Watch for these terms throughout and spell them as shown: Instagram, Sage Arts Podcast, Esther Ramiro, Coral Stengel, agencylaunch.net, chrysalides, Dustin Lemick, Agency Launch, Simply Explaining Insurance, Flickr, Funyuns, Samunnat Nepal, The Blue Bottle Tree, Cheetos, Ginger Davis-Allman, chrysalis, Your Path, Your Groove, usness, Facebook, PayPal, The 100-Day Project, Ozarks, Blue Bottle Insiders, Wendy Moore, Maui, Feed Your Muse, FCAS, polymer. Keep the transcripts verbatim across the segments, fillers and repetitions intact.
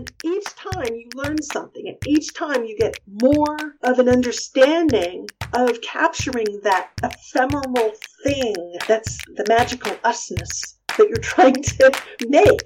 And each time you learn something, and each time you get more of an understanding of capturing that ephemeral thing that's the magical usness that you're trying to make.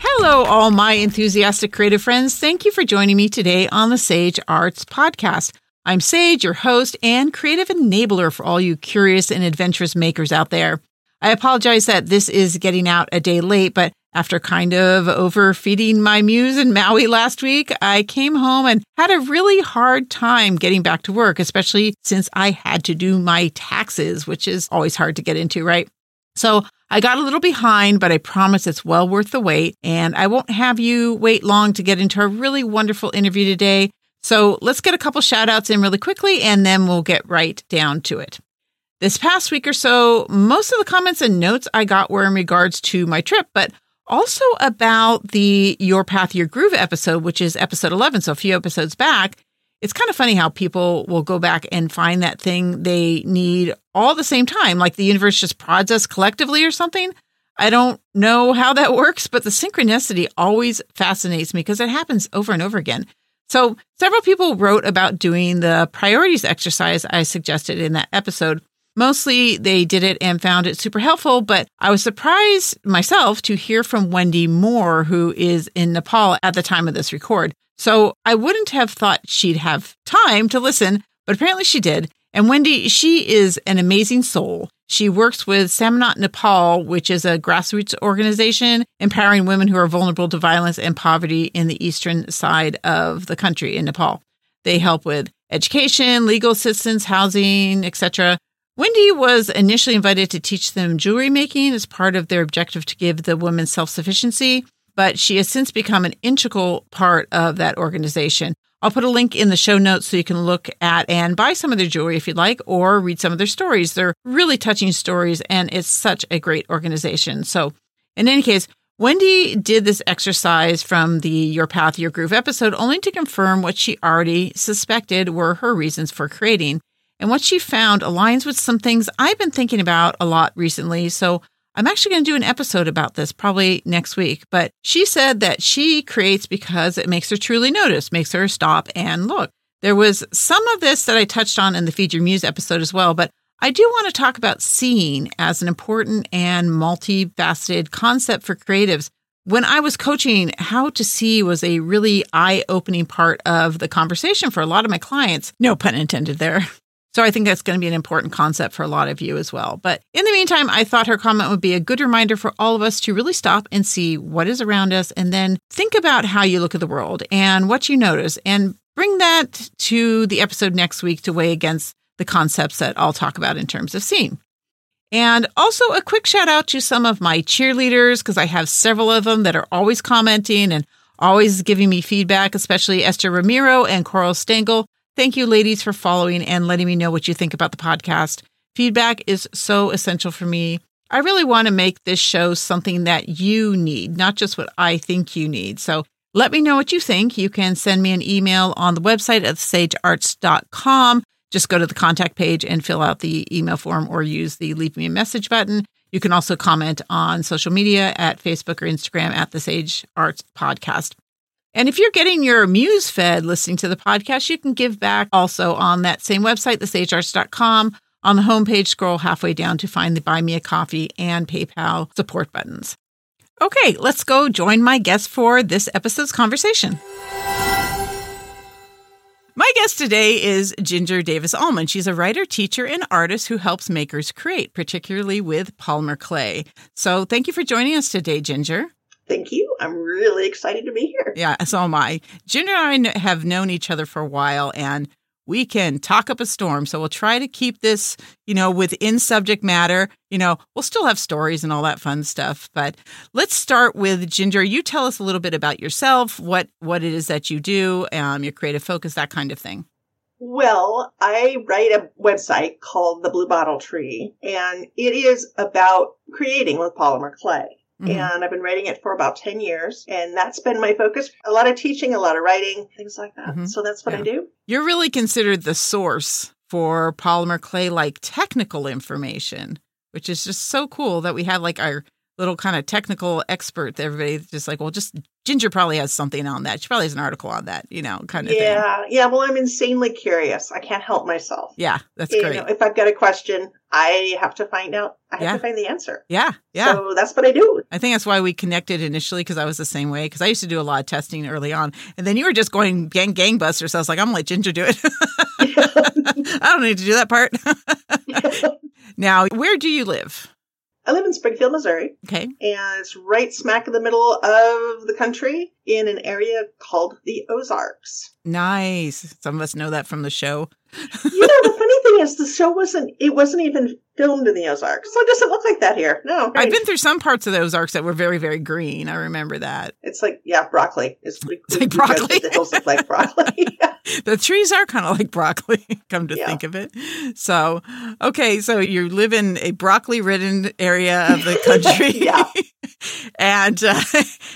Hello, all my enthusiastic creative friends. Thank you for joining me today on the Sage Arts Podcast. I'm Sage, your host and creative enabler for all you curious and adventurous makers out there. I apologize that this is getting out a day late, but after kind of overfeeding my muse in Maui last week, I came home and had a really hard time getting back to work, especially since I had to do my taxes, which is always hard to get into, right? So I got a little behind, but I promise it's well worth the wait. And I won't have you wait long to get into a really wonderful interview today. So let's get a couple shout outs in really quickly, and then we'll get right down to it. This past week or so, most of the comments and notes I got were in regards to my trip, but also about the Your Path, Your Groove episode, which is episode eleven. So a few episodes back. It's kind of funny how people will go back and find that thing they need all the same time, like the universe just prods us collectively or something. I don't know how that works, but the synchronicity always fascinates me because it happens over and over again. So several people wrote about doing the priorities exercise I suggested in that episode. Mostly they did it and found it super helpful, but I was surprised myself to hear from Wendy Moore, who is in Nepal at the time of this record. So I wouldn't have thought she'd have time to listen, but apparently she did. And Wendy, she is an amazing soul. She works with Samunnat Nepal, which is a grassroots organization empowering women who are vulnerable to violence and poverty in the eastern side of the country in Nepal. They help with education, legal assistance, housing, et cetera. Wendy was initially invited to teach them jewelry making as part of their objective to give the women self-sufficiency, but she has since become an integral part of that organization. I'll put a link in the show notes so you can look at and buy some of their jewelry if you'd like, or read some of their stories. They're really touching stories, and it's such a great organization. So in any case, Wendy did this exercise from the Your Path, Your Groove episode only to confirm what she already suspected were her reasons for creating. And what she found aligns with some things I've been thinking about a lot recently, so I'm actually going to do an episode about this probably next week, but she said that she creates because it makes her truly notice, makes her stop and look. There was some of this that I touched on in the Feed Your Muse episode as well, but I do want to talk about seeing as an important and multifaceted concept for creatives. When I was coaching, how to see was a really eye-opening part of the conversation for a lot of my clients. No pun intended there. So I think that's going to be an important concept for a lot of you as well. But in the meantime, I thought her comment would be a good reminder for all of us to really stop and see what is around us, and then think about how you look at the world and what you notice, and bring that to the episode next week to weigh against the concepts that I'll talk about in terms of seeing. And also a quick shout out to some of my cheerleaders, because I have several of them that are always commenting and always giving me feedback, especially Esther Ramiro and Coral Stengel. Thank you, ladies, for following and letting me know what you think about the podcast. Feedback is so essential for me. I really want to make this show something that you need, not just what I think you need. So let me know what you think. You can send me an email on the website at sage arts dot com. Just go to the contact page and fill out the email form, or use the leave me a message button. You can also comment on social media at Facebook or Instagram at the Sage Arts Podcast. And if you're getting your muse fed listening to the podcast, you can give back also on that same website, the sage arts dot com. On the homepage, scroll halfway down to find the Buy Me a Coffee and PayPal support buttons. Okay, let's go join my guest for this episode's conversation. My guest today is Ginger Davis-Allman. She's a writer, teacher, and artist who helps makers create, particularly with polymer clay. So thank you for joining us today, Ginger. Thank you. I'm really excited to be here. Yeah, so am I. Ginger and I have known each other for a while, and we can talk up a storm. So we'll try to keep this, you know, within subject matter. You know, we'll still have stories and all that fun stuff. But let's start with Ginger. You tell us a little bit about yourself, what, what it is that you do, um, your creative focus, that kind of thing. Well, I write a website called The Blue Bottle Tree, and it is about creating with polymer clay. Mm-hmm. And I've been writing it for about ten years. And that's been my focus. A lot of teaching, a lot of writing, things like that. Mm-hmm. So that's what yeah. I do. You're really considered the source for polymer clay, like technical information, which is just so cool that we have like our little kind of technical expert that everybody's just like, well, just Ginger probably has something on that. She probably has an article on that, you know, kind of yeah, thing. Yeah. Well, I'm insanely curious. I can't help myself. Yeah. That's you great. Know, if I've got a question, I have to find out. I have yeah. to find the answer. Yeah. Yeah. So that's what I do. I think that's why we connected initially, because I was the same way, because I used to do a lot of testing early on. And then you were just going gang gangbusters. So I was like, I'm going to let Ginger do it. I don't need to do that part. Now, where do you live? I live in Springfield, Missouri. Okay. And it's right smack in the middle of the country in an area called the Ozarks. Nice. Some of us know that from the show. You know, the funny thing is the show wasn't, it wasn't even filmed in the Ozarks. So it doesn't look like that here. No. Great. I've been through some parts of the Ozarks that were very, very green. I remember that. It's like, yeah, broccoli. It's, it's we, like we broccoli. The hills look like broccoli. Yeah. The trees are kind of like broccoli, come to yeah. think of it. So, okay, so you live in a broccoli-ridden area of the country. Yeah. and uh,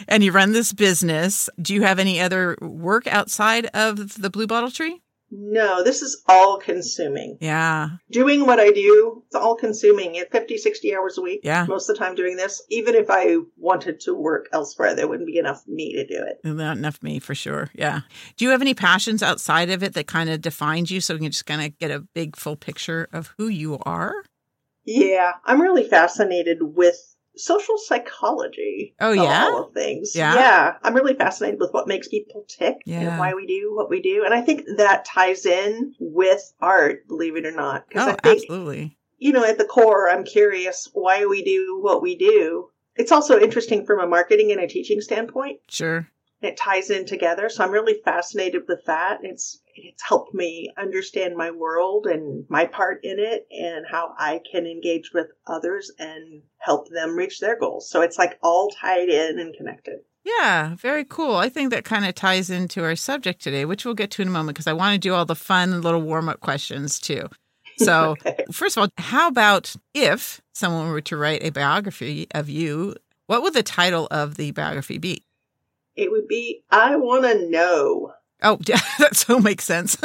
and you run this business. Do you have any other work outside of the Blue Bottle Tree? No, this is all-consuming. Yeah. Doing what I do, it's all-consuming. It's fifty, sixty hours a week, yeah. most of the time doing this. Even if I wanted to work elsewhere, there wouldn't be enough me to do it. Not enough me, for sure, yeah. Do you have any passions outside of it that kind of defines you so we can just kind of get a big, full picture of who you are? Yeah, I'm really fascinated with social psychology. Oh, yeah? All of things. Yeah. yeah. I'm really fascinated with what makes people tick yeah. and why we do what we do. And I think that ties in with art, believe it or not. Oh, I think, absolutely. You know, at the core, I'm curious why we do what we do. It's also interesting from a marketing and a teaching standpoint. Sure. It ties in together. So I'm really fascinated with that. It's it's helped me understand my world and my part in it and how I can engage with others and help them reach their goals. So it's like all tied in and connected. Yeah, very cool. I think that kind of ties into our subject today, which we'll get to in a moment because I want to do all the fun little warm-up questions too. So okay. First of all, how about if someone were to write a biography of you, what would the title of the biography be? It would be, I want to know. Oh, yeah, that so makes sense.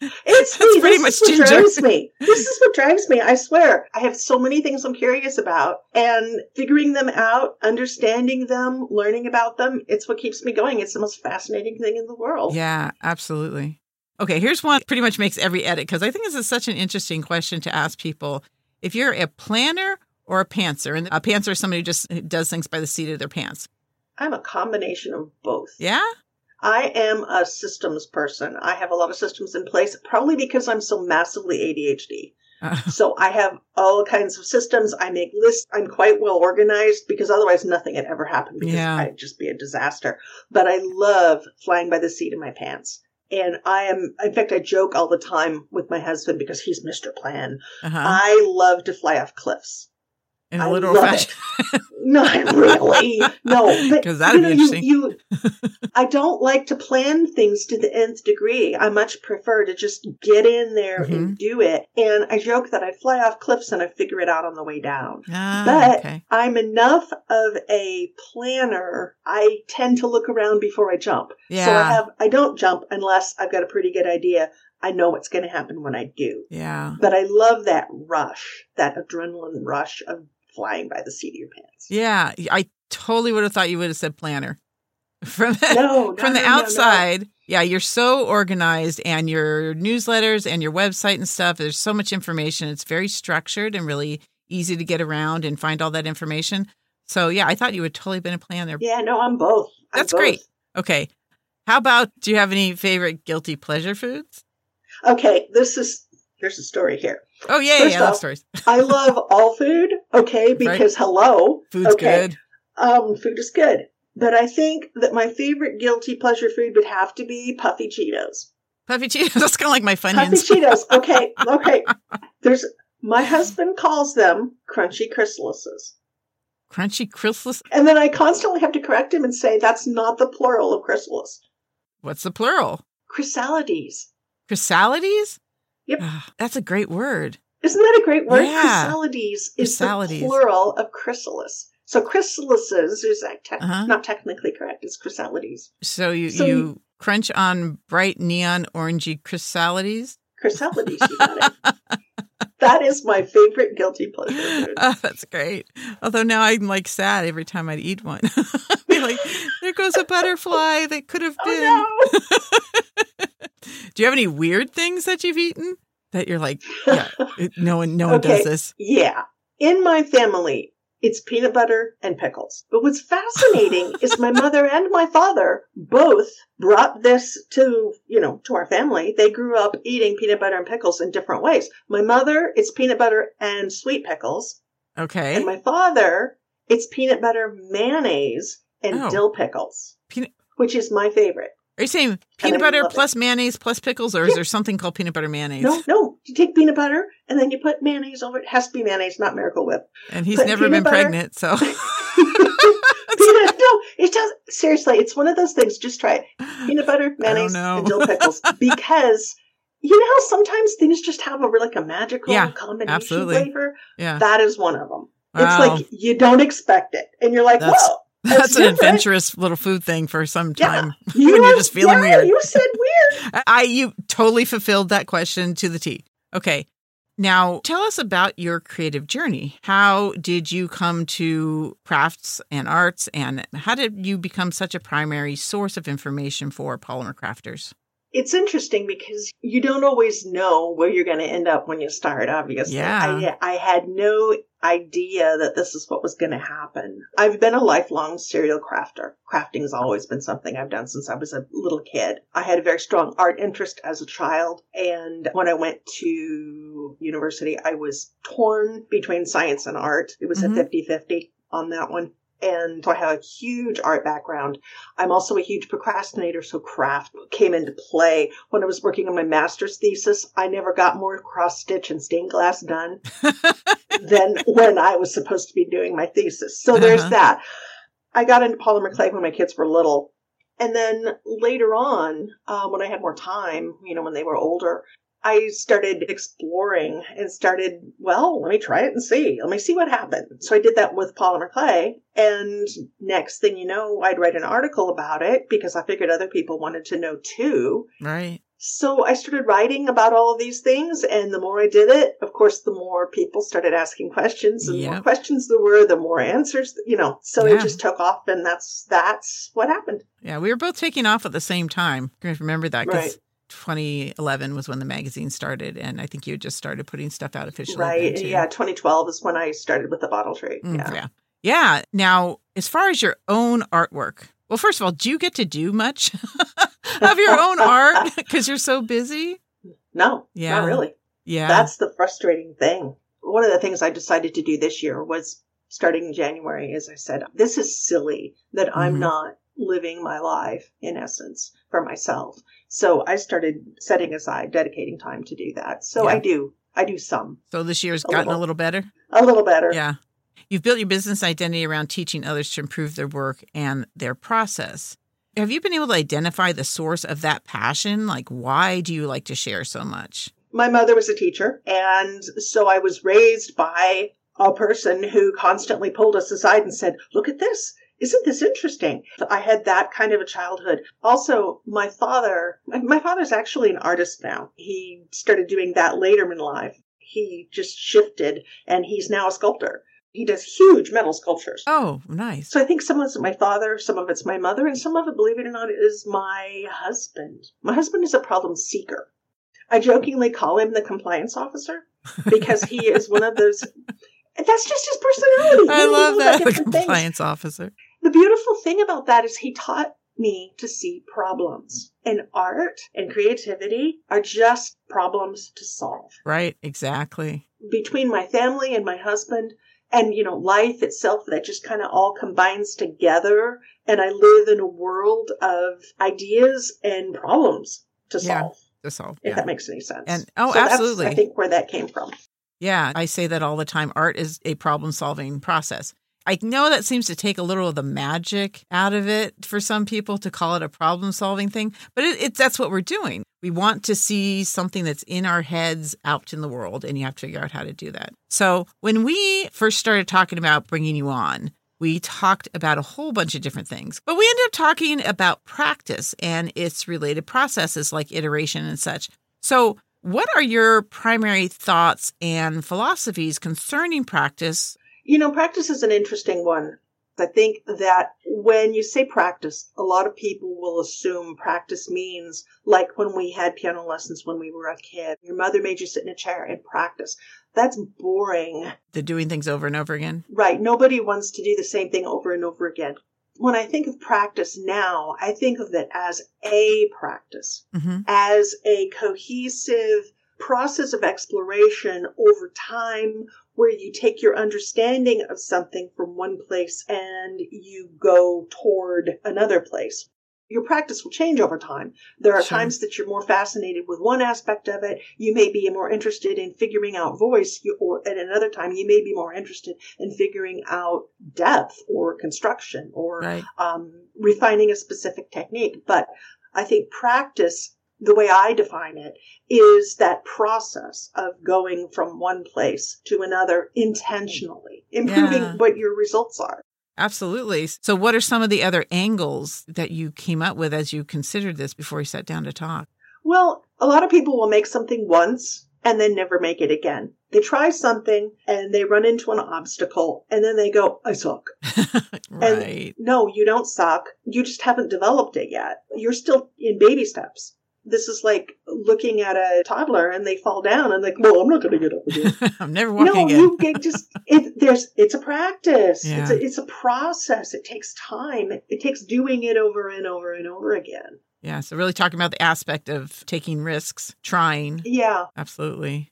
It's me. Pretty much Ginger. This is what drives me. This is what drives me. I swear. I have so many things I'm curious about and figuring them out, understanding them, learning about them. It's what keeps me going. It's the most fascinating thing in the world. Yeah, absolutely. Okay, here's one that pretty much makes every edit because I think this is such an interesting question to ask people. If you're a planner or a pantser, and a pantser is somebody who just does things by the seat of their pants. I'm a combination of both. Yeah? I am a systems person. I have a lot of systems in place, probably because I'm so massively A D H D. Uh-oh. So I have all kinds of systems. I make lists. I'm quite well organized because otherwise nothing had ever happened because yeah. I'd just be a disaster. But I love flying by the seat of my pants. And I am, in fact, I joke all the time with my husband because he's Mister Plan. Uh-huh. I love to fly off cliffs. In a literal fashion. Not really. No. Because that would be interesting. You, you, I don't like to plan things to the nth degree. I much prefer to just get in there mm-hmm. and do it. And I joke that I fly off cliffs and I figure it out on the way down. Ah, but okay. I'm enough of a planner. I tend to look around before I jump. Yeah. So I have. I don't jump unless I've got a pretty good idea. I know what's going to happen when I do. Yeah. But I love that rush, that adrenaline rush of flying by the seat of your pants. Yeah. I totally would have thought you would have said planner. From the, no, no, from the no, outside, no, no. yeah, you're so organized and your newsletters and your website and stuff, there's so much information. It's very structured and really easy to get around and find all that information. So, yeah, I thought you would totally been a planner. Yeah, no, I'm both. I'm That's both. Great. Okay. How about, do you have any favorite guilty pleasure foods? Okay, this is, here's a story here. Oh, yeah, First yeah, I love stories. I love all food, okay, because right. hello. Food's okay. good. Um, food is good. But I think that my favorite guilty pleasure food would have to be puffy Cheetos. Puffy Cheetos? That's kind of like my Funyuns. Puffy Cheetos. Okay, okay. There's, my husband calls them crunchy chrysalises. Crunchy chrysalis? And then I constantly have to correct him and say, that's not the plural of chrysalis. What's the plural? Chrysalides. Chrysalides? Yep. Oh, that's a great word. Isn't that a great word? Yeah. Chrysalides is chrysalides. The plural of chrysalis. So chrysalises is like te- uh-huh. not technically correct. It's chrysalides. So you, so you you crunch on bright neon orangey chrysalides? Chrysalides, you got it. That is my favorite guilty pleasure. Oh, that's great. Although now I'm like sad every time I'd eat one. I'd be like, there goes a butterfly that could have been. Oh, no. Do you have any weird things that you've eaten that you're like, yeah, no one, no one okay. does this? Yeah. In my family, it's peanut butter and pickles. But what's fascinating is my mother and my father both brought this to, you know, to our family. They grew up eating peanut butter and pickles in different ways. My mother, it's peanut butter and sweet pickles. Okay. And my father, it's peanut butter mayonnaise and oh. dill pickles, Pe- which is my favorite. Are you saying peanut butter plus it. mayonnaise plus pickles, or yeah. is there something called peanut butter mayonnaise? No, no. You take peanut butter, and then you put mayonnaise over it. It has to be mayonnaise, not Miracle Whip. And he's but never been butter. pregnant, so. peanut, no, it doesn't. Seriously, it's one of those things. Just try it. Peanut butter, mayonnaise, and dill pickles. Because, you know how sometimes things just have a like a magical yeah, combination absolutely. flavor? Yeah. That is one of them. Wow. It's like you don't expect it. And you're like, That's- whoa. That's, That's an adventurous little food thing for some time yeah, you when you're just feeling yeah, weird. You said weird. I you totally fulfilled that question to the T. Okay. Now, tell us about your creative journey. How did you come to crafts and arts, and how did you become such a primary source of information for polymer crafters? It's interesting because you don't always know where you're going to end up when you start, obviously. Yeah. I, I had no idea that this is what was going to happen. I've been a lifelong serial crafter. Crafting's always been something I've done since I was a little kid. I had a very strong art interest as a child, and when I went to university, I was torn between science and art. It was mm-hmm. a fifty-fifty on that one. And so I have a huge art background. I'm also a huge procrastinator, so craft came into play. When I was working on my master's thesis, I never got more cross-stitch and stained glass done than when I was supposed to be doing my thesis. So there's uh-huh. that. I got into polymer clay when my kids were little. And then later on, uh, when I had more time, you know, when they were older, I started exploring and started, well, let me try it and see. Let me see what happens. So I did that with polymer clay. And next thing you know, I'd write an article about it because I figured other people wanted to know too. Right. So I started writing about all of these things. And the more I did it, of course, the more people started asking questions. And yep. the more questions there were, the more answers, you know. So yeah. it just took off. And that's that's what happened. Yeah, we were both taking off at the same time. I remember that. Right. twenty eleven was when the magazine started, and I think you just started putting stuff out officially. Right. Yeah. twenty twelve is when I started with the bottle tree. Mm, yeah. yeah. Yeah. Now, as far as your own artwork, well, first of all, do you get to do much of your own art because you're so busy? No, yeah. not really. Yeah. That's the frustrating thing. One of the things I decided to do this year was starting in January, as I said, this is silly that mm-hmm. I'm not living my life in essence for myself. So I started setting aside, dedicating time to do that. So yeah. I do, I do some. So this year's a gotten little, a little better? A little better. Yeah. You've built your business identity around teaching others to improve their work and their process. Have you been able to identify the source of that passion? Like, why do you like to share so much? My mother was a teacher. And so I was raised by a person who constantly pulled us aside and said, look at this. Isn't this interesting? I had that kind of a childhood. Also, my father, my father's actually an artist now. He started doing that later in life. He just shifted, and he's now a sculptor. He does huge metal sculptures. Oh, nice. So I think some of it's my father, some of it's my mother, and some of it, believe it or not, is my husband. My husband is a problem seeker. I jokingly call him the compliance officer because he is one of those... That's just his personality. I he love that. The compliance things. officer. The beautiful thing about that is he taught me to see problems. And art and creativity are just problems to solve. Right, exactly. Between my family and my husband and, you know, life itself, that just kind of all combines together. And I live in a world of ideas and problems to solve. Yeah, to solve, If yeah. that makes any sense. And Oh, so absolutely. That's, I think, where that came from. Yeah, I say that all the time. Art is a problem-solving process. I know that seems to take a little of the magic out of it for some people to call it a problem-solving thing, but it, it, that's what we're doing. We want to see something that's in our heads out in the world, and you have to figure out how to do that. So when we first started talking about bringing you on, we talked about a whole bunch of different things, but we ended up talking about practice and its related processes like iteration and such. So What are your primary thoughts and philosophies concerning practice? You know, practice is an interesting one. I think that when you say practice, a lot of people will assume practice means like when we had piano lessons when we were a kid. Your mother made you sit in a chair and practice. That's boring. They're doing things over and over again. Right. Nobody wants to do the same thing over and over again. When I think of practice now, I think of it as a practice, mm-hmm. as a cohesive process of exploration over time, where you take your understanding of something from one place and you go toward another place. Your practice will change over time. There are sure. times that you're more fascinated with one aspect of it. You may be more interested in figuring out voice, you, or at another time, you may be more interested in figuring out depth or construction or right. um, refining a specific technique. But I think practice, the way I define it, is that process of going from one place to another intentionally, improving yeah. what your results are. Absolutely. So what are some of the other angles that you came up with as you considered this before you sat down to talk? Well, a lot of people will make something once and then never make it again. They try something and they run into an obstacle and then they go, I suck. Right. And no, you don't suck. You just haven't developed it yet. You're still in baby steps. This is like looking at a toddler and they fall down and like, well, I'm not going to get up again. I'm never walking no, again. No, you just, it, there's, it's a practice. Yeah. It's a, it's a process. It takes time. It, it takes doing it over and over and over again. Yeah. So really talking about the aspect of taking risks, trying. Yeah. Absolutely.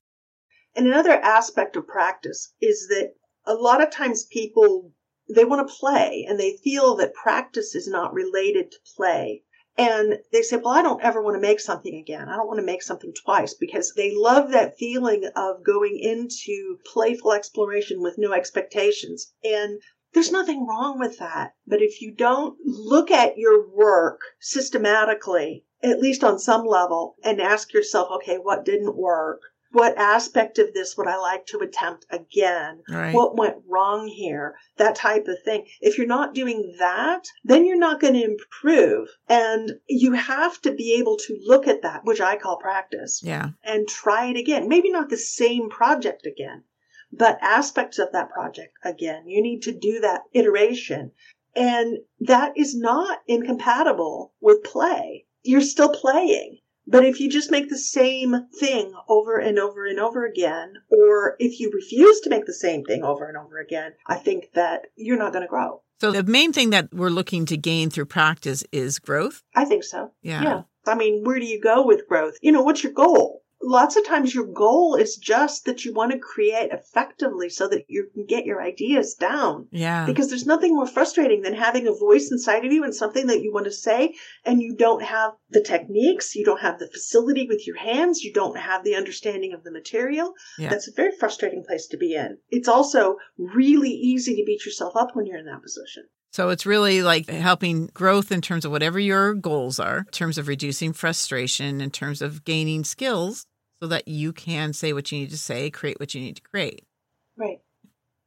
And another aspect of practice is that a lot of times people, they want to play and they feel that practice is not related to play. And they say, well, I don't ever want to make something again. I don't want to make something twice, because they love that feeling of going into playful exploration with no expectations. And there's nothing wrong with that. But if you don't look at your work systematically, at least on some level, and ask yourself, okay, what didn't work? What aspect of this would I like to attempt again? Right. What went wrong here? That type of thing. If you're not doing that, then you're not going to improve. And you have to be able to look at that, which I call practice, yeah. and try it again. Maybe not the same project again, but aspects of that project again. You need to do that iteration. And that is not incompatible with play. You're still playing. But if you just make the same thing over and over and over again, or if you refuse to make the same thing over and over again, I think that you're not going to grow. So the main thing that we're looking to gain through practice is growth? I think so. Yeah. yeah. I mean, where do you go with growth? You know, what's your goal? Lots of times your goal is just that you want to create effectively so that you can get your ideas down. Yeah. Because there's nothing more frustrating than having a voice inside of you and something that you want to say, and you don't have the techniques, you don't have the facility with your hands, you don't have the understanding of the material. Yeah. That's a very frustrating place to be in. It's also really easy to beat yourself up when you're in that position. So it's really like helping growth in terms of whatever your goals are, in terms of reducing frustration, in terms of gaining skills, so that you can say what you need to say, create what you need to create. Right.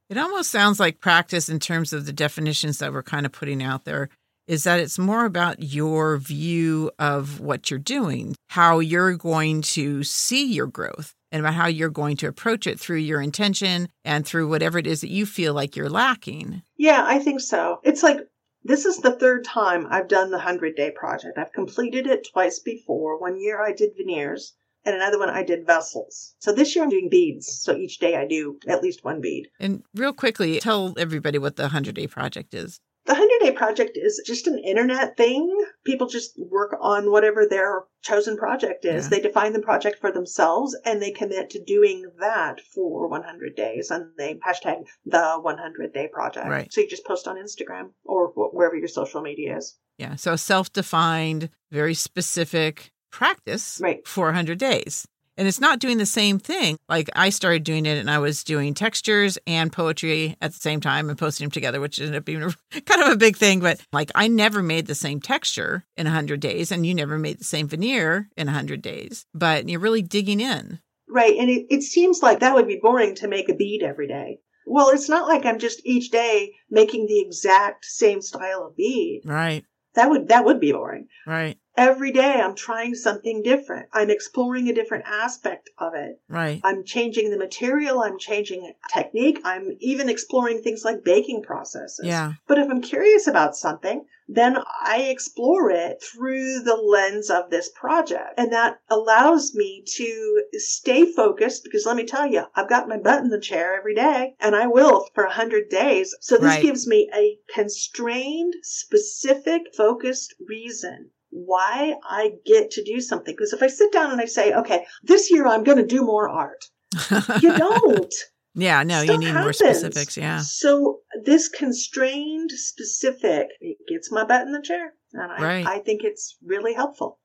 It almost sounds like practice, in terms of the definitions that we're kind of putting out there, is that it's more about your view of what you're doing, how you're going to see your growth, and about how you're going to approach it through your intention and through whatever it is that you feel like you're lacking. Yeah, I think so. It's like, this is the third time I've done the one hundred-Day Project. I've completed it twice before. One year I did veneers. And another one I did vessels. So this year I'm doing beads. So each day I do at least one bead. And real quickly, tell everybody what the one hundred-Day Project is. The one hundred-Day Project is just an internet thing. People just work on whatever their chosen project is. Yeah. They define the project for themselves and they commit to doing that for one hundred days. And they hashtag the one hundred-Day Project. Right. So you just post on Instagram or wherever your social media is. Yeah. So self-defined, very specific practice right. for one hundred days. And it's not doing the same thing. Like, I started doing it and I was doing textures and poetry at the same time and posting them together, which ended up being a, kind of a big thing. But like, I never made the same texture in one hundred days, and you never made the same veneer in one hundred days. But you're really digging in. Right. And it, it seems like that would be boring to make a bead every day. Well, it's not like I'm just each day making the exact same style of bead. Right. That would, that would be boring. Right. Every day I'm trying something different. I'm exploring a different aspect of it. Right. I'm changing the material. I'm changing technique. I'm even exploring things like baking processes. Yeah. But if I'm curious about something, then I explore it through the lens of this project. And that allows me to stay focused, because let me tell you, I've got my butt in the chair every day, and I will for one hundred days. So this right. gives me a constrained, specific, focused reason why I get to do something. Because if I sit down and I say, okay, this year I'm going to do more art, you don't. Yeah, no, Stuff you need happens. More specifics. Yeah. So this constrained specific, it gets my butt in the chair. And I, right. I think it's really helpful.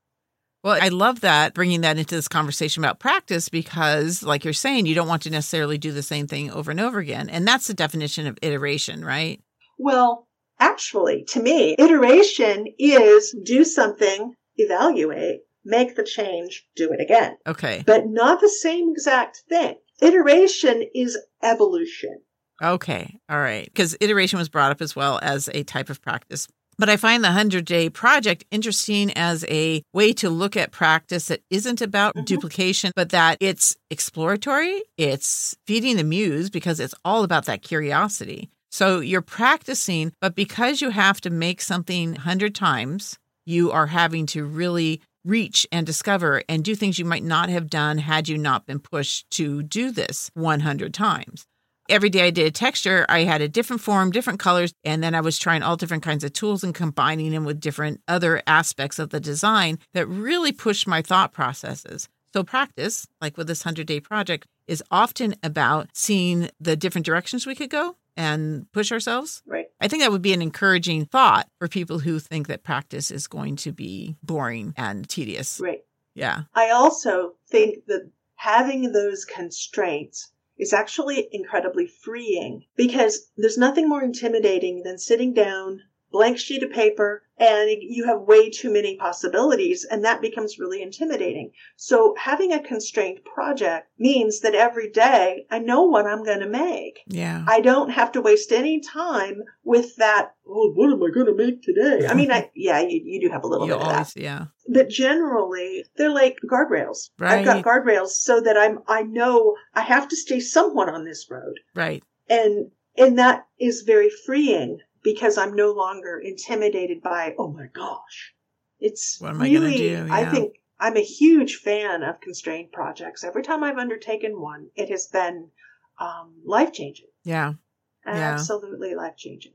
Well, I love that, bringing that into this conversation about practice, because like you're saying, you don't want to necessarily do the same thing over and over again. And that's the definition of iteration, right? Well, actually, to me, iteration is do something, evaluate, make the change, do it again. Okay. But not the same exact thing. Iteration is evolution. Okay. All right. Because iteration was brought up as well as a type of practice. But I find the one hundred day Project interesting as a way to look at practice that isn't about mm-hmm. duplication, but that it's exploratory, it's feeding the muse, because it's all about that curiosity. So you're practicing, but because you have to make something one hundred times, you are having to really reach and discover and do things you might not have done had you not been pushed to do this one hundred times. Every day I did a texture, I had a different form, different colors, and then I was trying all different kinds of tools and combining them with different other aspects of the design that really pushed my thought processes. So practice, like with this one hundred day Project, is often about seeing the different directions we could go and push ourselves. Right. I think that would be an encouraging thought for people who think that practice is going to be boring and tedious. Right. Yeah. I also think that having those constraints is actually incredibly freeing, because there's nothing more intimidating than sitting down, blank sheet of paper, and you have way too many possibilities, and that becomes really intimidating. So having a constrained project means that every day I know what I'm going to make. Yeah. I don't have to waste any time with that, oh, what am I going to make today? I mean, I yeah, you, you do have a little you bit always, of that. Yeah. But generally, they're like guardrails. Right. I've got guardrails so that I'm I know I have to stay somewhat on this road. Right. And and that is very freeing, because I'm no longer intimidated by, oh my gosh, it's what am I really, gonna do? Yeah. I think I'm a huge fan of constrained projects. Every time I've undertaken one, it has been um, life-changing. Yeah. yeah. Absolutely life-changing.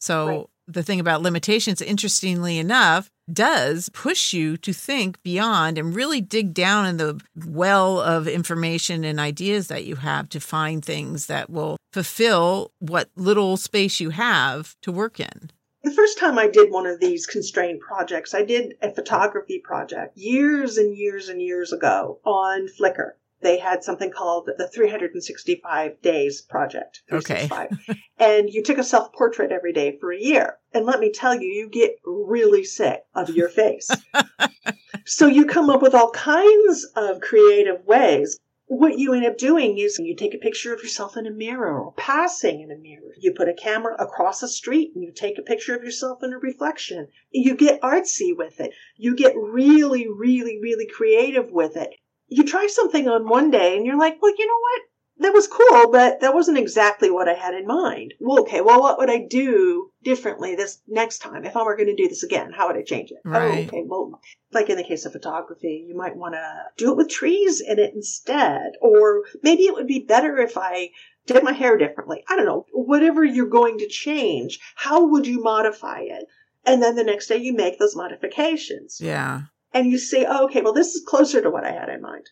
So right. the thing about limitations, interestingly enough, does push you to think beyond and really dig down in the well of information and ideas that you have to find things that will fulfill what little space you have to work in. The first time I did one of these constrained projects, I did a photography project years and years and years ago on Flickr. They had something called the three hundred sixty-five days Project. Okay. And you took a self-portrait every day for a year. And let me tell you, you get really sick of your face. So you come up with all kinds of creative ways. What you end up doing is you take a picture of yourself in a mirror or passing in a mirror. You put a camera across a street and you take a picture of yourself in a reflection. You get artsy with it. You get really, really, really creative with it. You try something on one day and you're like, well, you know what? That was cool, but that wasn't exactly what I had in mind. Well, okay, well, what would I do differently this next time? If I were going to do this again, how would I change it? Right. Oh, okay, well, like in the case of photography, you might want to do it with trees in it instead. Or maybe it would be better if I did my hair differently. I don't know. Whatever you're going to change, how would you modify it? And then the next day you make those modifications. Yeah. And you say, oh, okay, well, this is closer to what I had in mind.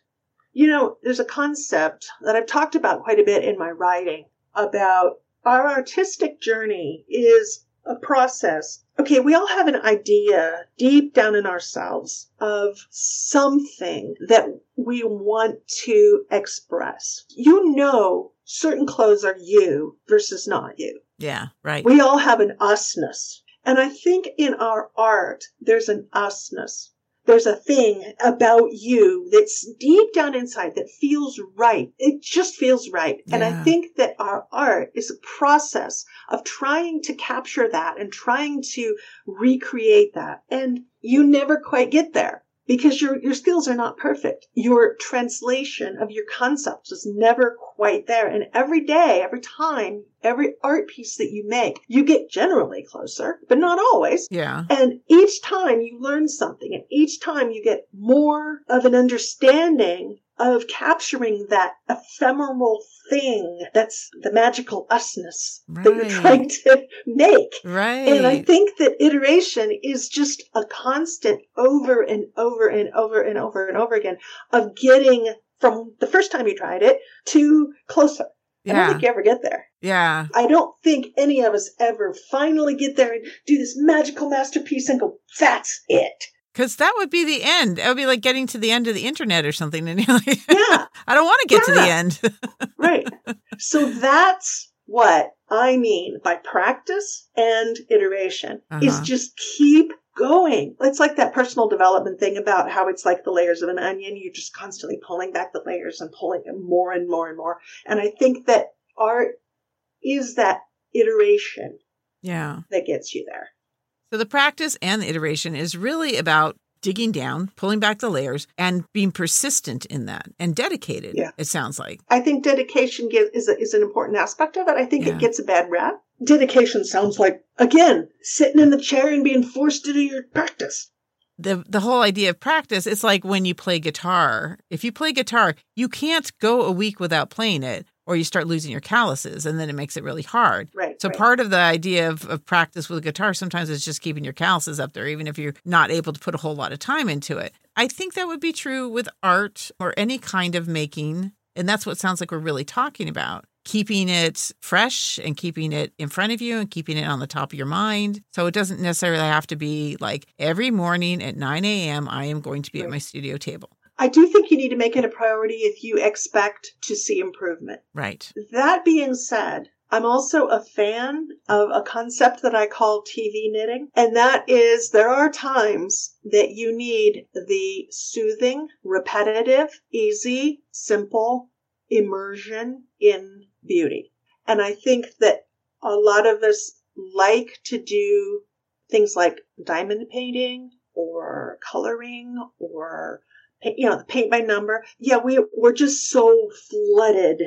You know, there's a concept that I've talked about quite a bit in my writing about our artistic journey is a process. Okay, we all have an idea deep down in ourselves of something that we want to express. You know, certain clothes are you versus not you. Yeah, right. We all have an usness. And I think in our art, there's an usness. there's a thing about you that's deep down inside that feels right. It just feels right. Yeah. And I think that our art is a process of trying to capture that and trying to recreate that. And you never quite get there because your, your skills are not perfect. Your translation of your concepts is never quite there. And every day, every time, every art piece that you make, you get generally closer, but not always. Yeah. And each time you learn something, and each time you get more of an understanding of capturing that ephemeral thing that's the magical usness right. that you're trying to make. Right. And I think that iteration is just a constant over and over and over and over and over again of getting from the first time you tried it to closer. Yeah. I don't think you ever get there. Yeah. I don't think any of us ever finally get there and do this magical masterpiece and go, that's it. Because that would be the end. It would be like getting to the end of the internet or something. And you're like, yeah. I don't want to get yeah. to the end. Right. So that's what I mean by practice and iteration uh-huh. is just keep going. It's like that personal development thing about how it's like the layers of an onion. You're just constantly pulling back the layers and pulling it more and more and more. And I think that art is that iteration yeah. that gets you there. So the practice and the iteration is really about digging down, pulling back the layers, and being persistent in that and dedicated, yeah. it sounds like. I think dedication is a, is an important aspect of it. I think yeah. it gets a bad rap. Dedication sounds like, again, sitting in the chair and being forced to do your practice. The the whole idea of practice, it's like when you play guitar. If you play guitar, you can't go a week without playing it, or you start losing your calluses, and then it makes it really hard. Right. So right. part of the idea of, of practice with guitar sometimes is just keeping your calluses up there, even if you're not able to put a whole lot of time into it. I think that would be true with art or any kind of making, and that's what sounds like we're really talking about. Keeping it fresh and keeping it in front of you and keeping it on the top of your mind. So it doesn't necessarily have to be like every morning at nine a.m. I am going to be right. at my studio table. I do think you need to make it a priority if you expect to see improvement. Right. That being said, I'm also a fan of a concept that I call T V knitting. And that is, there are times that you need the soothing, repetitive, easy, simple immersion in beauty. And I think that a lot of us like to do things like diamond painting or coloring or you know, the paint by number. Yeah, we, we're just so flooded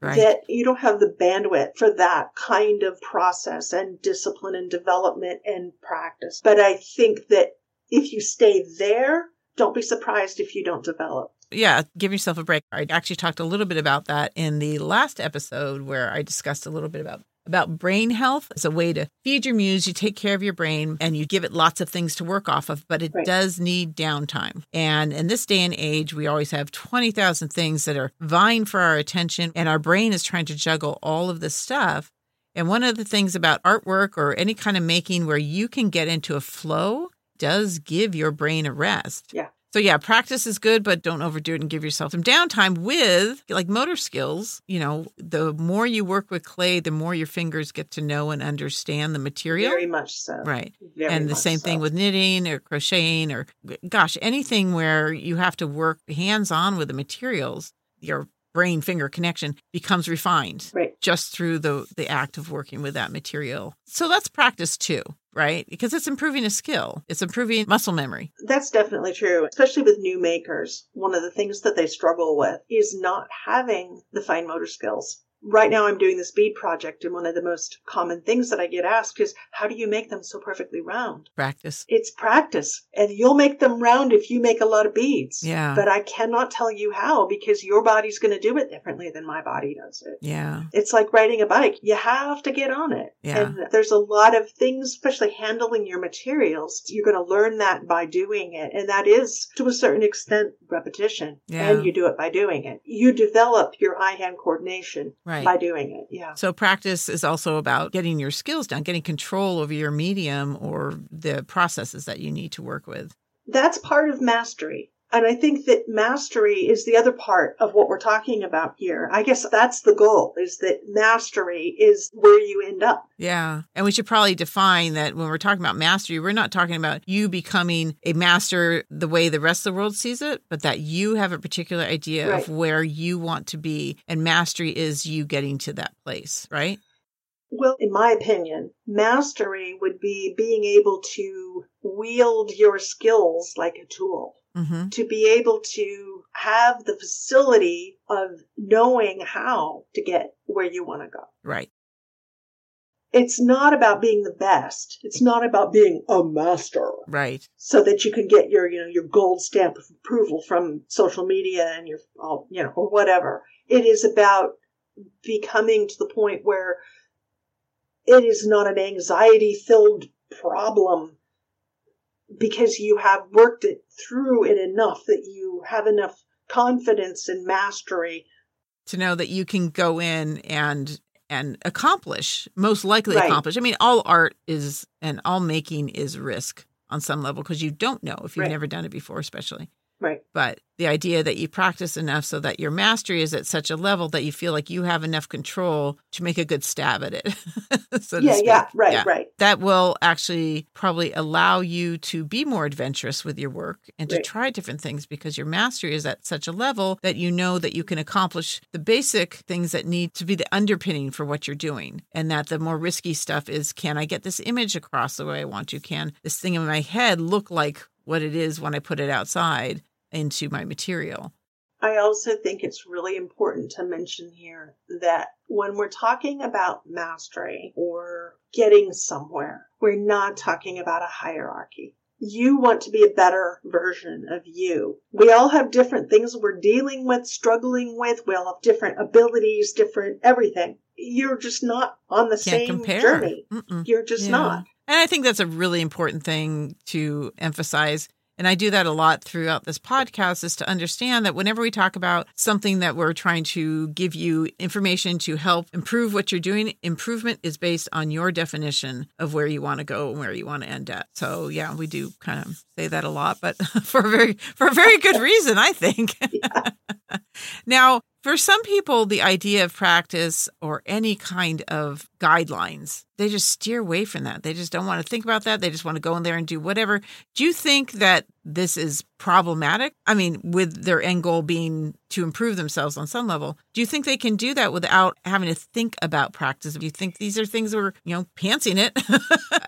right. that you don't have the bandwidth for that kind of process and discipline and development and practice. But I think that if you stay there, don't be surprised if you don't develop. Yeah, give yourself a break. I actually talked a little bit about that in the last episode where I discussed a little bit about about brain health. It's a way to feed your muse. You take care of your brain and you give it lots of things to work off of, but it right. does need downtime. And in this day and age, we always have twenty thousand things that are vying for our attention, and our brain is trying to juggle all of this stuff. And one of the things about artwork or any kind of making where you can get into a flow does give your brain a rest. Yeah. So yeah, practice is good, but don't overdo it and give yourself some downtime with like motor skills. You know, the more you work with clay, the more your fingers get to know and understand the material. Very much so. Right. Very and the same so. thing with knitting or crocheting or gosh, anything where you have to work hands-on with the materials, your brain finger connection becomes refined right. just through the, the act of working with that material. So that's practice too. Right? Because it's improving a skill. It's improving muscle memory. That's definitely true, especially with new makers. One of the things that they struggle with is not having the fine motor skills. Right now I'm doing this bead project, and one of the most common things that I get asked is, how do you make them so perfectly round? Practice. It's practice. And you'll make them round if you make a lot of beads. Yeah. But I cannot tell you how, because your body's going to do it differently than my body does it. Yeah. It's like riding a bike. You have to get on it. Yeah. And there's a lot of things, especially handling your materials. You're going to learn that by doing it. And that is, to a certain extent, repetition. Yeah. And you do it by doing it. You develop your eye-hand coordination. Right. By doing it, yeah. So practice is also about getting your skills down, getting control over your medium or the processes that you need to work with. That's part of mastery. And I think that mastery is the other part of what we're talking about here. I guess that's the goal, is that mastery is where you end up. Yeah. And we should probably define that when we're talking about mastery, we're not talking about you becoming a master the way the rest of the world sees it, but that you have a particular idea right. of where you want to be. And mastery is you getting to that place, right? Well, in my opinion, mastery would be being able to wield your skills like a tool. Mm-hmm. To be able to have the facility of knowing how to get where you want to go. Right. It's not about being the best. It's not about being a master. Right. So that you can get your, you know, your gold stamp of approval from social media and your, you know, or whatever. It is about becoming to the point where it is not an anxiety-filled problem, because you have worked it through it enough that you have enough confidence and mastery to know that you can go in and and accomplish, most likely right. accomplish. I mean, all art is and all making is risk on some level, because you don't know if you've right. never done it before, especially. Right. But the idea that you practice enough so that your mastery is at such a level that you feel like you have enough control to make a good stab at it. so yeah, yeah, right, yeah. right. That will actually probably allow you to be more adventurous with your work and to right. try different things, because your mastery is at such a level that you know that you can accomplish the basic things that need to be the underpinning for what you're doing. And that the more risky stuff is, can I get this image across the way I want to? Can this thing in my head look like what it is when I put it outside into my material? I also think it's really important to mention here that when we're talking about mastery or getting somewhere, we're not talking about a hierarchy. You want to be a better version of you. We all have different things we're dealing with, struggling with. We all have different abilities, different everything. You're just not on the Can't same compare. Journey. Mm-mm. You're just yeah. not. And I think that's a really important thing to emphasize. And I do that a lot throughout this podcast, is to understand that whenever we talk about something that we're trying to give you information to help improve what you're doing, improvement is based on your definition of where you want to go and where you want to end at. So yeah, we do kind of say that a lot, but for a very, for a very good reason, I think. Yeah. Now, for some people, the idea of practice or any kind of guidelines, they just steer away from that. They just don't want to think about that. They just want to go in there and do whatever. Do you think that this is problematic? I mean, with their end goal being to improve themselves on some level, do you think they can do that without having to think about practice? Do you think these are things where, you know, pantsing it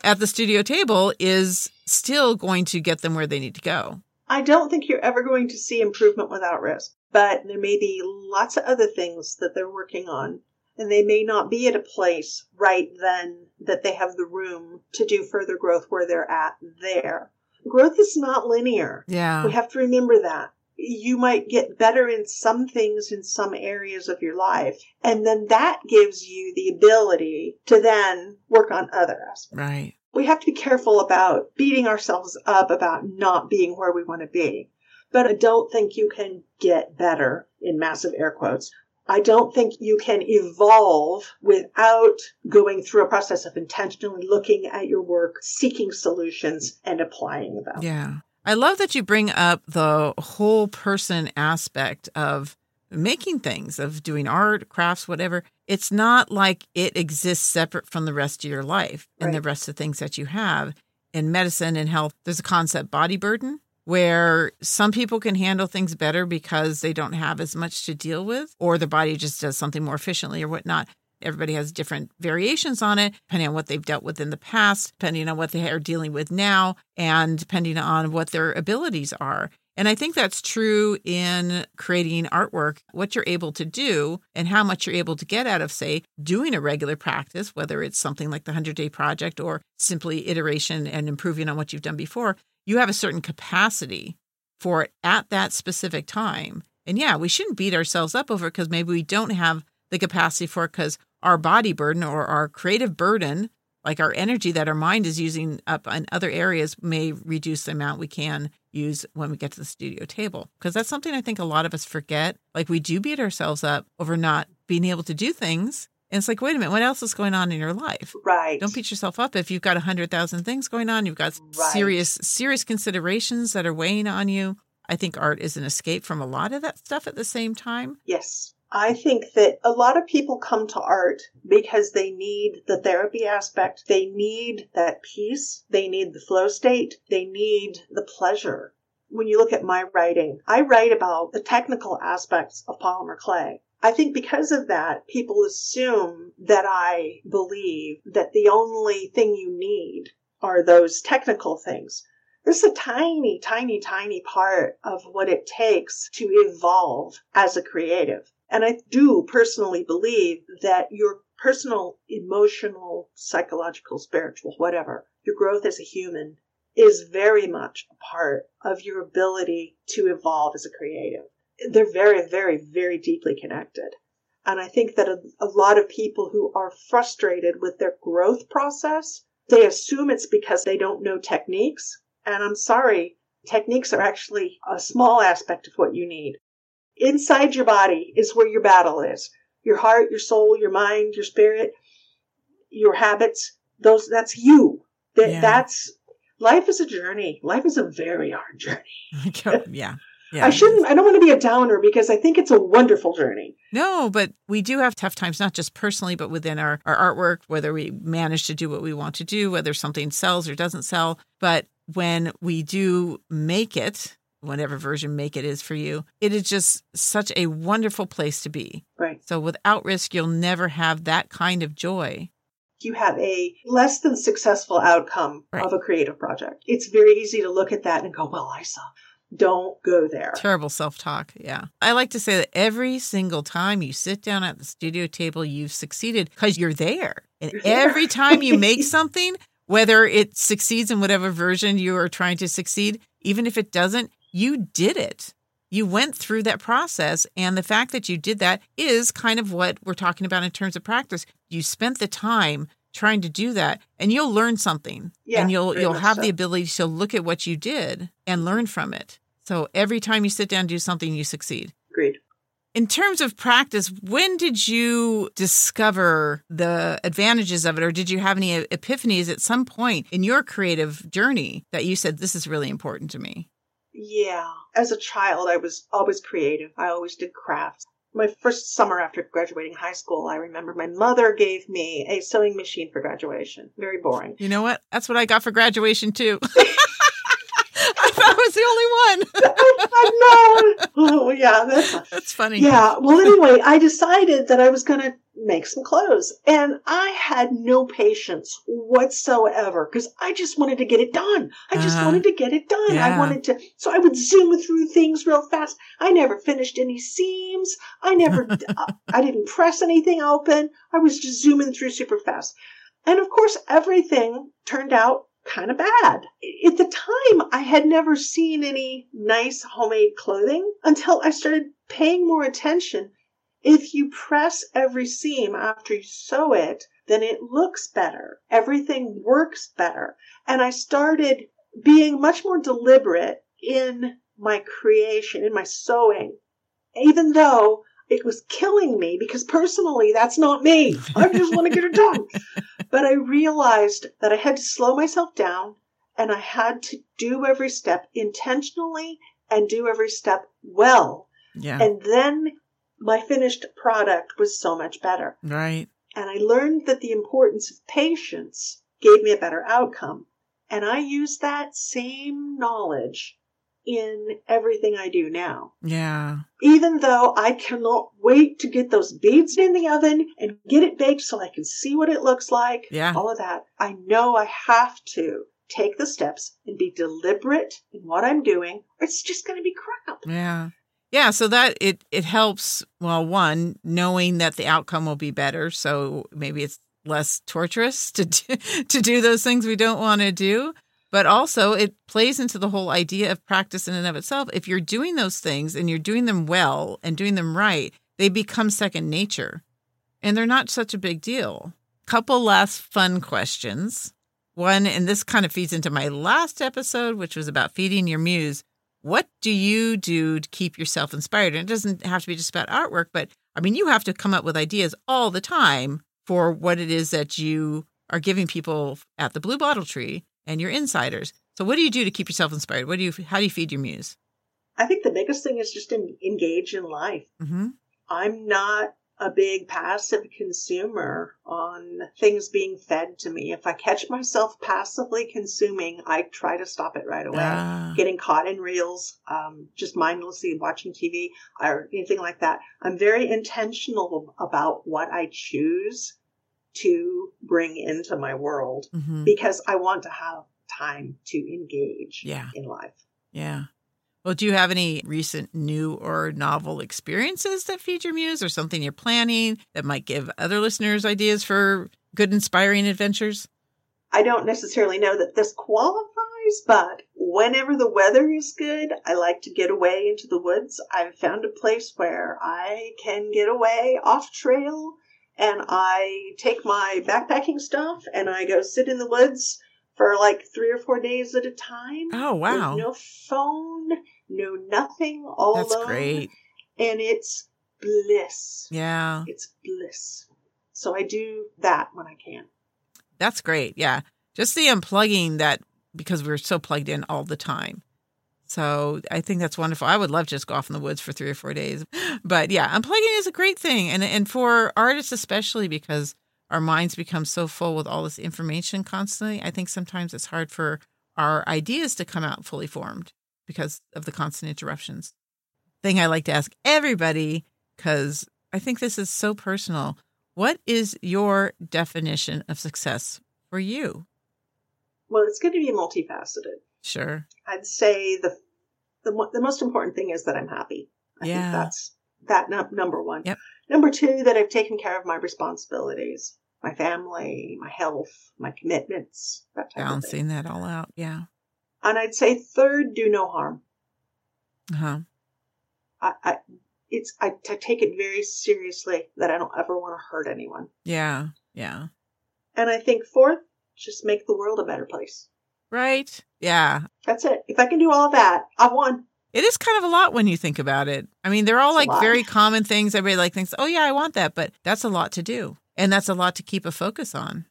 at the studio table is still going to get them where they need to go? I don't think you're ever going to see improvement without risk. But there may be lots of other things that they're working on, and they may not be at a place right then that they have the room to do further growth where they're at there. Growth is not linear. Yeah. We have to remember that. You might get better in some things in some areas of your life, and then that gives you the ability to then work on other aspects. Right. We have to be careful about beating ourselves up about not being where we want to be. But I don't think you can get better, in massive air quotes. I don't think you can evolve without going through a process of intentionally looking at your work, seeking solutions, and applying them. Yeah. I love that you bring up the whole person aspect of making things, of doing art, crafts, whatever. It's not like it exists separate from the rest of your life and right. the rest of the things that you have. In medicine and health, there's a concept, body burden, where some people can handle things better because they don't have as much to deal with, or the body just does something more efficiently or whatnot. Everybody has different variations on it, depending on what they've dealt with in the past, depending on what they are dealing with now, and depending on what their abilities are. And I think that's true in creating artwork, what you're able to do and how much you're able to get out of, say, doing a regular practice, whether it's something like the one hundred-Day Project or simply iteration and improving on what you've done before. You have a certain capacity for it at that specific time. And yeah, we shouldn't beat ourselves up over it because maybe we don't have the capacity for it because our body burden or our creative burden, like our energy that our mind is using up in other areas, may reduce the amount we can use when we get to the studio table. Because that's something I think a lot of us forget. Like, we do beat ourselves up over not being able to do things. And it's like, wait a minute, what else is going on in your life? Right. Don't beat yourself up if you've got one hundred thousand things going on. You've got right. serious, serious considerations that are weighing on you. I think art is an escape from a lot of that stuff at the same time. Yes. I think that a lot of people come to art because they need the therapy aspect. They need that peace. They need the flow state. They need the pleasure. When you look at my writing, I write about the technical aspects of polymer clay. I think because of that, people assume that I believe that the only thing you need are those technical things. This is a tiny, tiny, tiny part of what it takes to evolve as a creative. And I do personally believe that your personal, emotional, psychological, spiritual, whatever, your growth as a human is very much a part of your ability to evolve as a creative. They're very, very, very deeply connected. And I think that a, a lot of people who are frustrated with their growth process, they assume it's because they don't know techniques. And I'm sorry, techniques are actually a small aspect of what you need. Inside your body is where your battle is. Your heart, your soul, your mind, your spirit, your habits, those that's you. That yeah. that's life is a journey. Life is a very hard journey. yeah. Yeah. I shouldn't I don't want to be a downer because I think it's a wonderful journey. No, but we do have tough times, not just personally, but within our, our artwork, whether we manage to do what we want to do, whether something sells or doesn't sell. But when we do make it, whatever version make it is for you, it is just such a wonderful place to be. Right. So without risk, you'll never have that kind of joy. You have a less than successful outcome right. of a creative project. It's very easy to look at that and go, well, I saw. Don't go there. Terrible self-talk. Yeah. I like to say that every single time you sit down at the studio table, you've succeeded because you're there. And you're there. Every time you make something, whether it succeeds in whatever version you are trying to succeed, even if it doesn't, you did it. You went through that process. And the fact that you did that is kind of what we're talking about in terms of practice. You spent the time trying to do that and you'll learn something yeah, and you'll you'll have so. the ability to look at what you did and learn from it. So every time you sit down and do something, you succeed. Agreed. In terms of practice, when did you discover the advantages of it, or did you have any epiphanies at some point in your creative journey that you said, this is really important to me? Yeah. As a child, I was always creative. I always did crafts. My first summer after graduating high school, I remember my mother gave me a sewing machine for graduation. Very boring. You know what? That's what I got for graduation, too. I thought I was the only one. I know. Oh, yeah. That's, that's funny. Yeah. Well, anyway, I decided that I was going to make some clothes. And I had no patience whatsoever because I just wanted to get it done. I just uh, wanted to get it done. Yeah. I wanted to. So I would zoom through things real fast. I never finished any seams. I never, I, I didn't press anything open. I was just zooming through super fast. And of course, everything turned out kind of bad. At the time, I had never seen any nice homemade clothing until I started paying more attention. If you press every seam after you sew it, then it looks better. Everything works better. And I started being much more deliberate in my creation, in my sewing, even though it was killing me because personally, that's not me. I just want to get it done. But I realized that I had to slow myself down and I had to do every step intentionally and do every step well. Yeah. And then my finished product was so much better. Right. And I learned that the importance of patience gave me a better outcome. And I use that same knowledge in everything I do now. Yeah. Even though I cannot wait to get those beads in the oven and get it baked so I can see what it looks like. Yeah. All of that. I know I have to take the steps and be deliberate in what I'm doing, or it's just going to be crap. Yeah. Yeah. So that it, it helps. Well, one, knowing that the outcome will be better. So maybe it's less torturous to do, to do those things we don't want to do. But also it plays into the whole idea of practice in and of itself. If you're doing those things and you're doing them well and doing them right, they become second nature and they're not such a big deal. Couple last fun questions. One, and this kind of feeds into my last episode, which was about feeding your muse. What do you do to keep yourself inspired? And it doesn't have to be just about artwork, but I mean, you have to come up with ideas all the time for what it is that you are giving people at the Blue Bottle Tree and your insiders. So what do you do to keep yourself inspired? What do you, how do you feed your muse? I think the biggest thing is just in, engage in life. Mm-hmm. I'm not a big passive consumer on things being fed to me. If I catch myself passively consuming, I try to stop it right away. Ah. Getting caught in reels, um, just mindlessly watching T V or anything like that. I'm very intentional about what I choose to bring into my world mm-hmm. because I want to have time to engage yeah. in life. Yeah. Well, do you have any recent new or novel experiences that Feed Your Muse or something you're planning that might give other listeners ideas for good, inspiring adventures? I don't necessarily know that this qualifies, but whenever the weather is good, I like to get away into the woods. I've found a place where I can get away off trail, and I take my backpacking stuff and I go sit in the woods for like three or four days at a time. Oh, wow. No phone, no nothing, all alone. That's great. And it's bliss. Yeah. It's bliss. So I do that when I can. That's great. Yeah. Just the unplugging that, because we're so plugged in all the time. So I think that's wonderful. I would love to just go off in the woods for three or four days. But yeah, unplugging is a great thing. And, and for artists especially, because our minds become so full with all this information constantly. I think sometimes it's hard for our ideas to come out fully formed because of the constant interruptions. Thing I like to ask everybody, because I think this is so personal. What is your definition of success for you? Well, it's going to be multifaceted. Sure. I'd say the the, the most important thing is that I'm happy. I yeah. think that's that no, number one. Yep. Number two, that I've taken care of my responsibilities, my family, my health, my commitments, that type of thing. Balancing that all out, yeah. And I'd say third, do no harm. Uh-huh. I, I, it's, I, I take it very seriously that I don't ever want to hurt anyone. Yeah, yeah. And I think fourth, just make the world a better place. Right, yeah. That's it. If I can do all that, I've won. It is kind of a lot when you think about it. I mean, they're all it's like very common things. Everybody like thinks, oh, yeah, I want that. But that's a lot to do. And that's a lot to keep a focus on.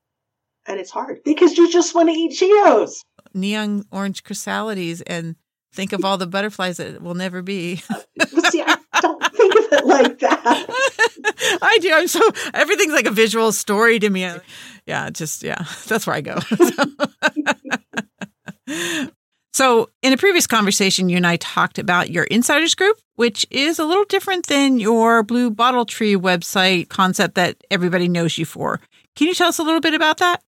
And it's hard because you just want to eat Cheetos. Neon orange chrysalides and think of all the butterflies that will never be. See, I don't think of it like that. I do. I'm so everything's like a visual story to me. Yeah, just yeah, that's where I go. So. So in a previous conversation, you and I talked about your Insiders group, which is a little different than your Blue Bottle Tree website concept that everybody knows you for. Can you tell us a little bit about that?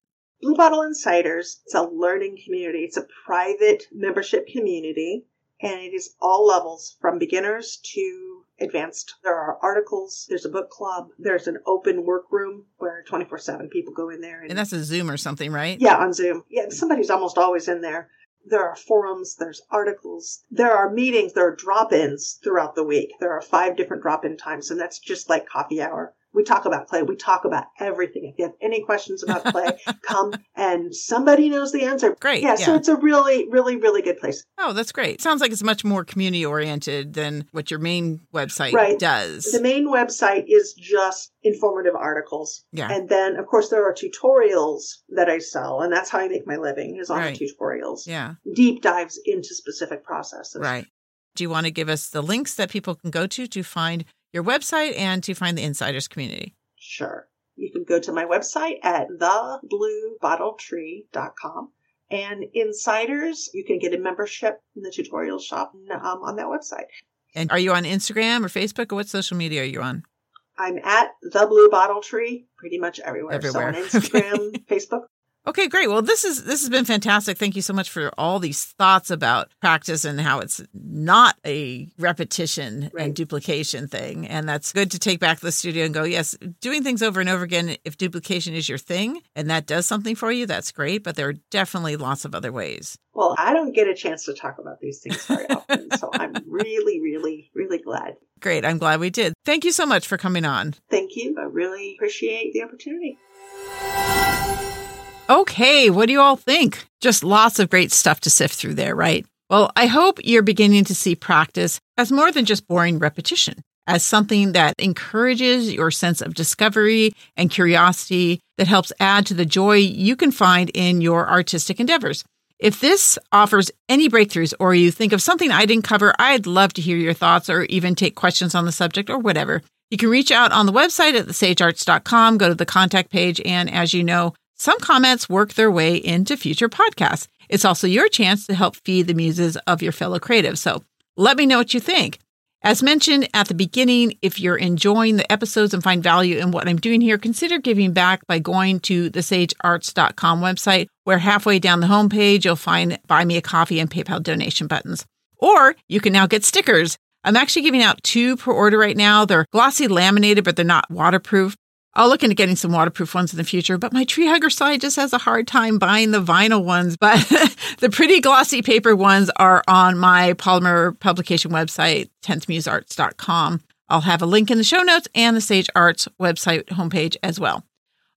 Blue Bottle Insiders is a learning community. It's a private membership community, and it is all levels from beginners to advanced. There are articles. There's a book club. There's an open workroom where twenty-four seven people go in there. And, and that's a Zoom or something, right? Yeah, on Zoom. Yeah, somebody's almost always in there. There are forums, there's articles, there are meetings, there are drop-ins throughout the week. There are five different drop-in times, and that's just like coffee hour. We talk about play. We talk about everything. If you have any questions about play, come and somebody knows the answer. Great. Yeah, yeah, so it's a really, really, really good place. Oh, that's great. Sounds like it's much more community-oriented than what your main website right. does. The main website is just informative articles. Yeah. And then, of course, there are tutorials that I sell, and that's how I make my living is on right. the tutorials. Yeah. Deep dives into specific processes. Right. Do you want to give us the links that people can go to to find your website and to find the Insiders community? Sure. You can go to my website at the blue bottle tree dot com. And Insiders, you can get a membership in the tutorial shop um, on that website. And are you on Instagram or Facebook, or what social media are you on? I'm at The Blue Bottle Tree pretty much everywhere. everywhere. So on Instagram, okay. Facebook. Okay, great. Well, this is this has been fantastic. Thank you so much for all these thoughts about practice and how it's not a repetition right. and duplication thing. And that's good to take back to the studio and go, yes, doing things over and over again, if duplication is your thing and that does something for you, that's great. But there are definitely lots of other ways. Well, I don't get a chance to talk about these things very often. So I'm really, really, really glad. Great. I'm glad we did. Thank you so much for coming on. Thank you. I really appreciate the opportunity. Okay, what do you all think? Just lots of great stuff to sift through there, right? Well, I hope you're beginning to see practice as more than just boring repetition, as something that encourages your sense of discovery and curiosity that helps add to the joy you can find in your artistic endeavors. If this offers any breakthroughs or you think of something I didn't cover, I'd love to hear your thoughts or even take questions on the subject or whatever. You can reach out on the website at the sage arts dot com, go to the contact page, and as you know, some comments work their way into future podcasts. It's also your chance to help feed the muses of your fellow creatives, so let me know what you think. As mentioned at the beginning, if you're enjoying the episodes and find value in what I'm doing here, consider giving back by going to the sage arts dot com website, where halfway down the homepage, you'll find Buy Me a Coffee and PayPal donation buttons. Or you can now get stickers. I'm actually giving out two per order right now. They're glossy laminated, but they're not waterproof. I'll look into getting some waterproof ones in the future, but my tree hugger side just has a hard time buying the vinyl ones. But the pretty glossy paper ones are on my polymer publication website, tenth muse arts dot com. I'll have a link in the show notes and the Sage Arts website homepage as well.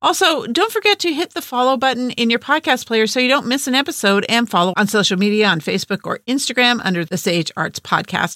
Also, don't forget to hit the follow button in your podcast player so you don't miss an episode, and follow on social media on Facebook or Instagram under the Sage Arts Podcast.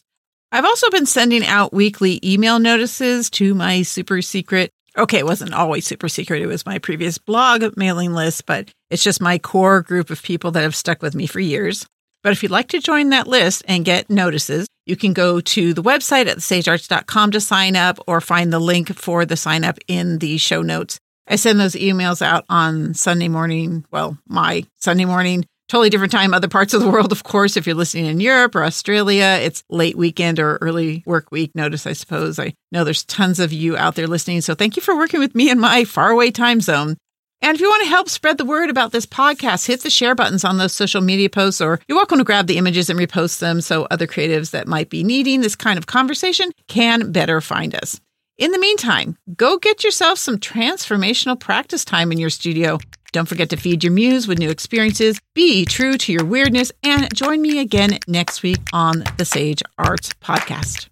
I've also been sending out weekly email notices to my super secret. Okay, it wasn't always super secret. It was my previous blog mailing list, but it's just my core group of people that have stuck with me for years. But if you'd like to join that list and get notices, you can go to the website at the sage arts dot com to sign up, or find the link for the sign up in the show notes. I send those emails out on Sunday morning. Well, my Sunday morning, totally different time, other parts of the world, of course. If you're listening in Europe or Australia, it's late weekend or early work week notice, I suppose. I know there's tons of you out there listening, so thank you for working with me in my faraway time zone. And if you want to help spread the word about this podcast, hit the share buttons on those social media posts, or you're welcome to grab the images and repost them so other creatives that might be needing this kind of conversation can better find us. In the meantime, go get yourself some transformational practice time in your studio. Don't forget to feed your muse with new experiences, be true to your weirdness, and join me again next week on the Sage Arts Podcast.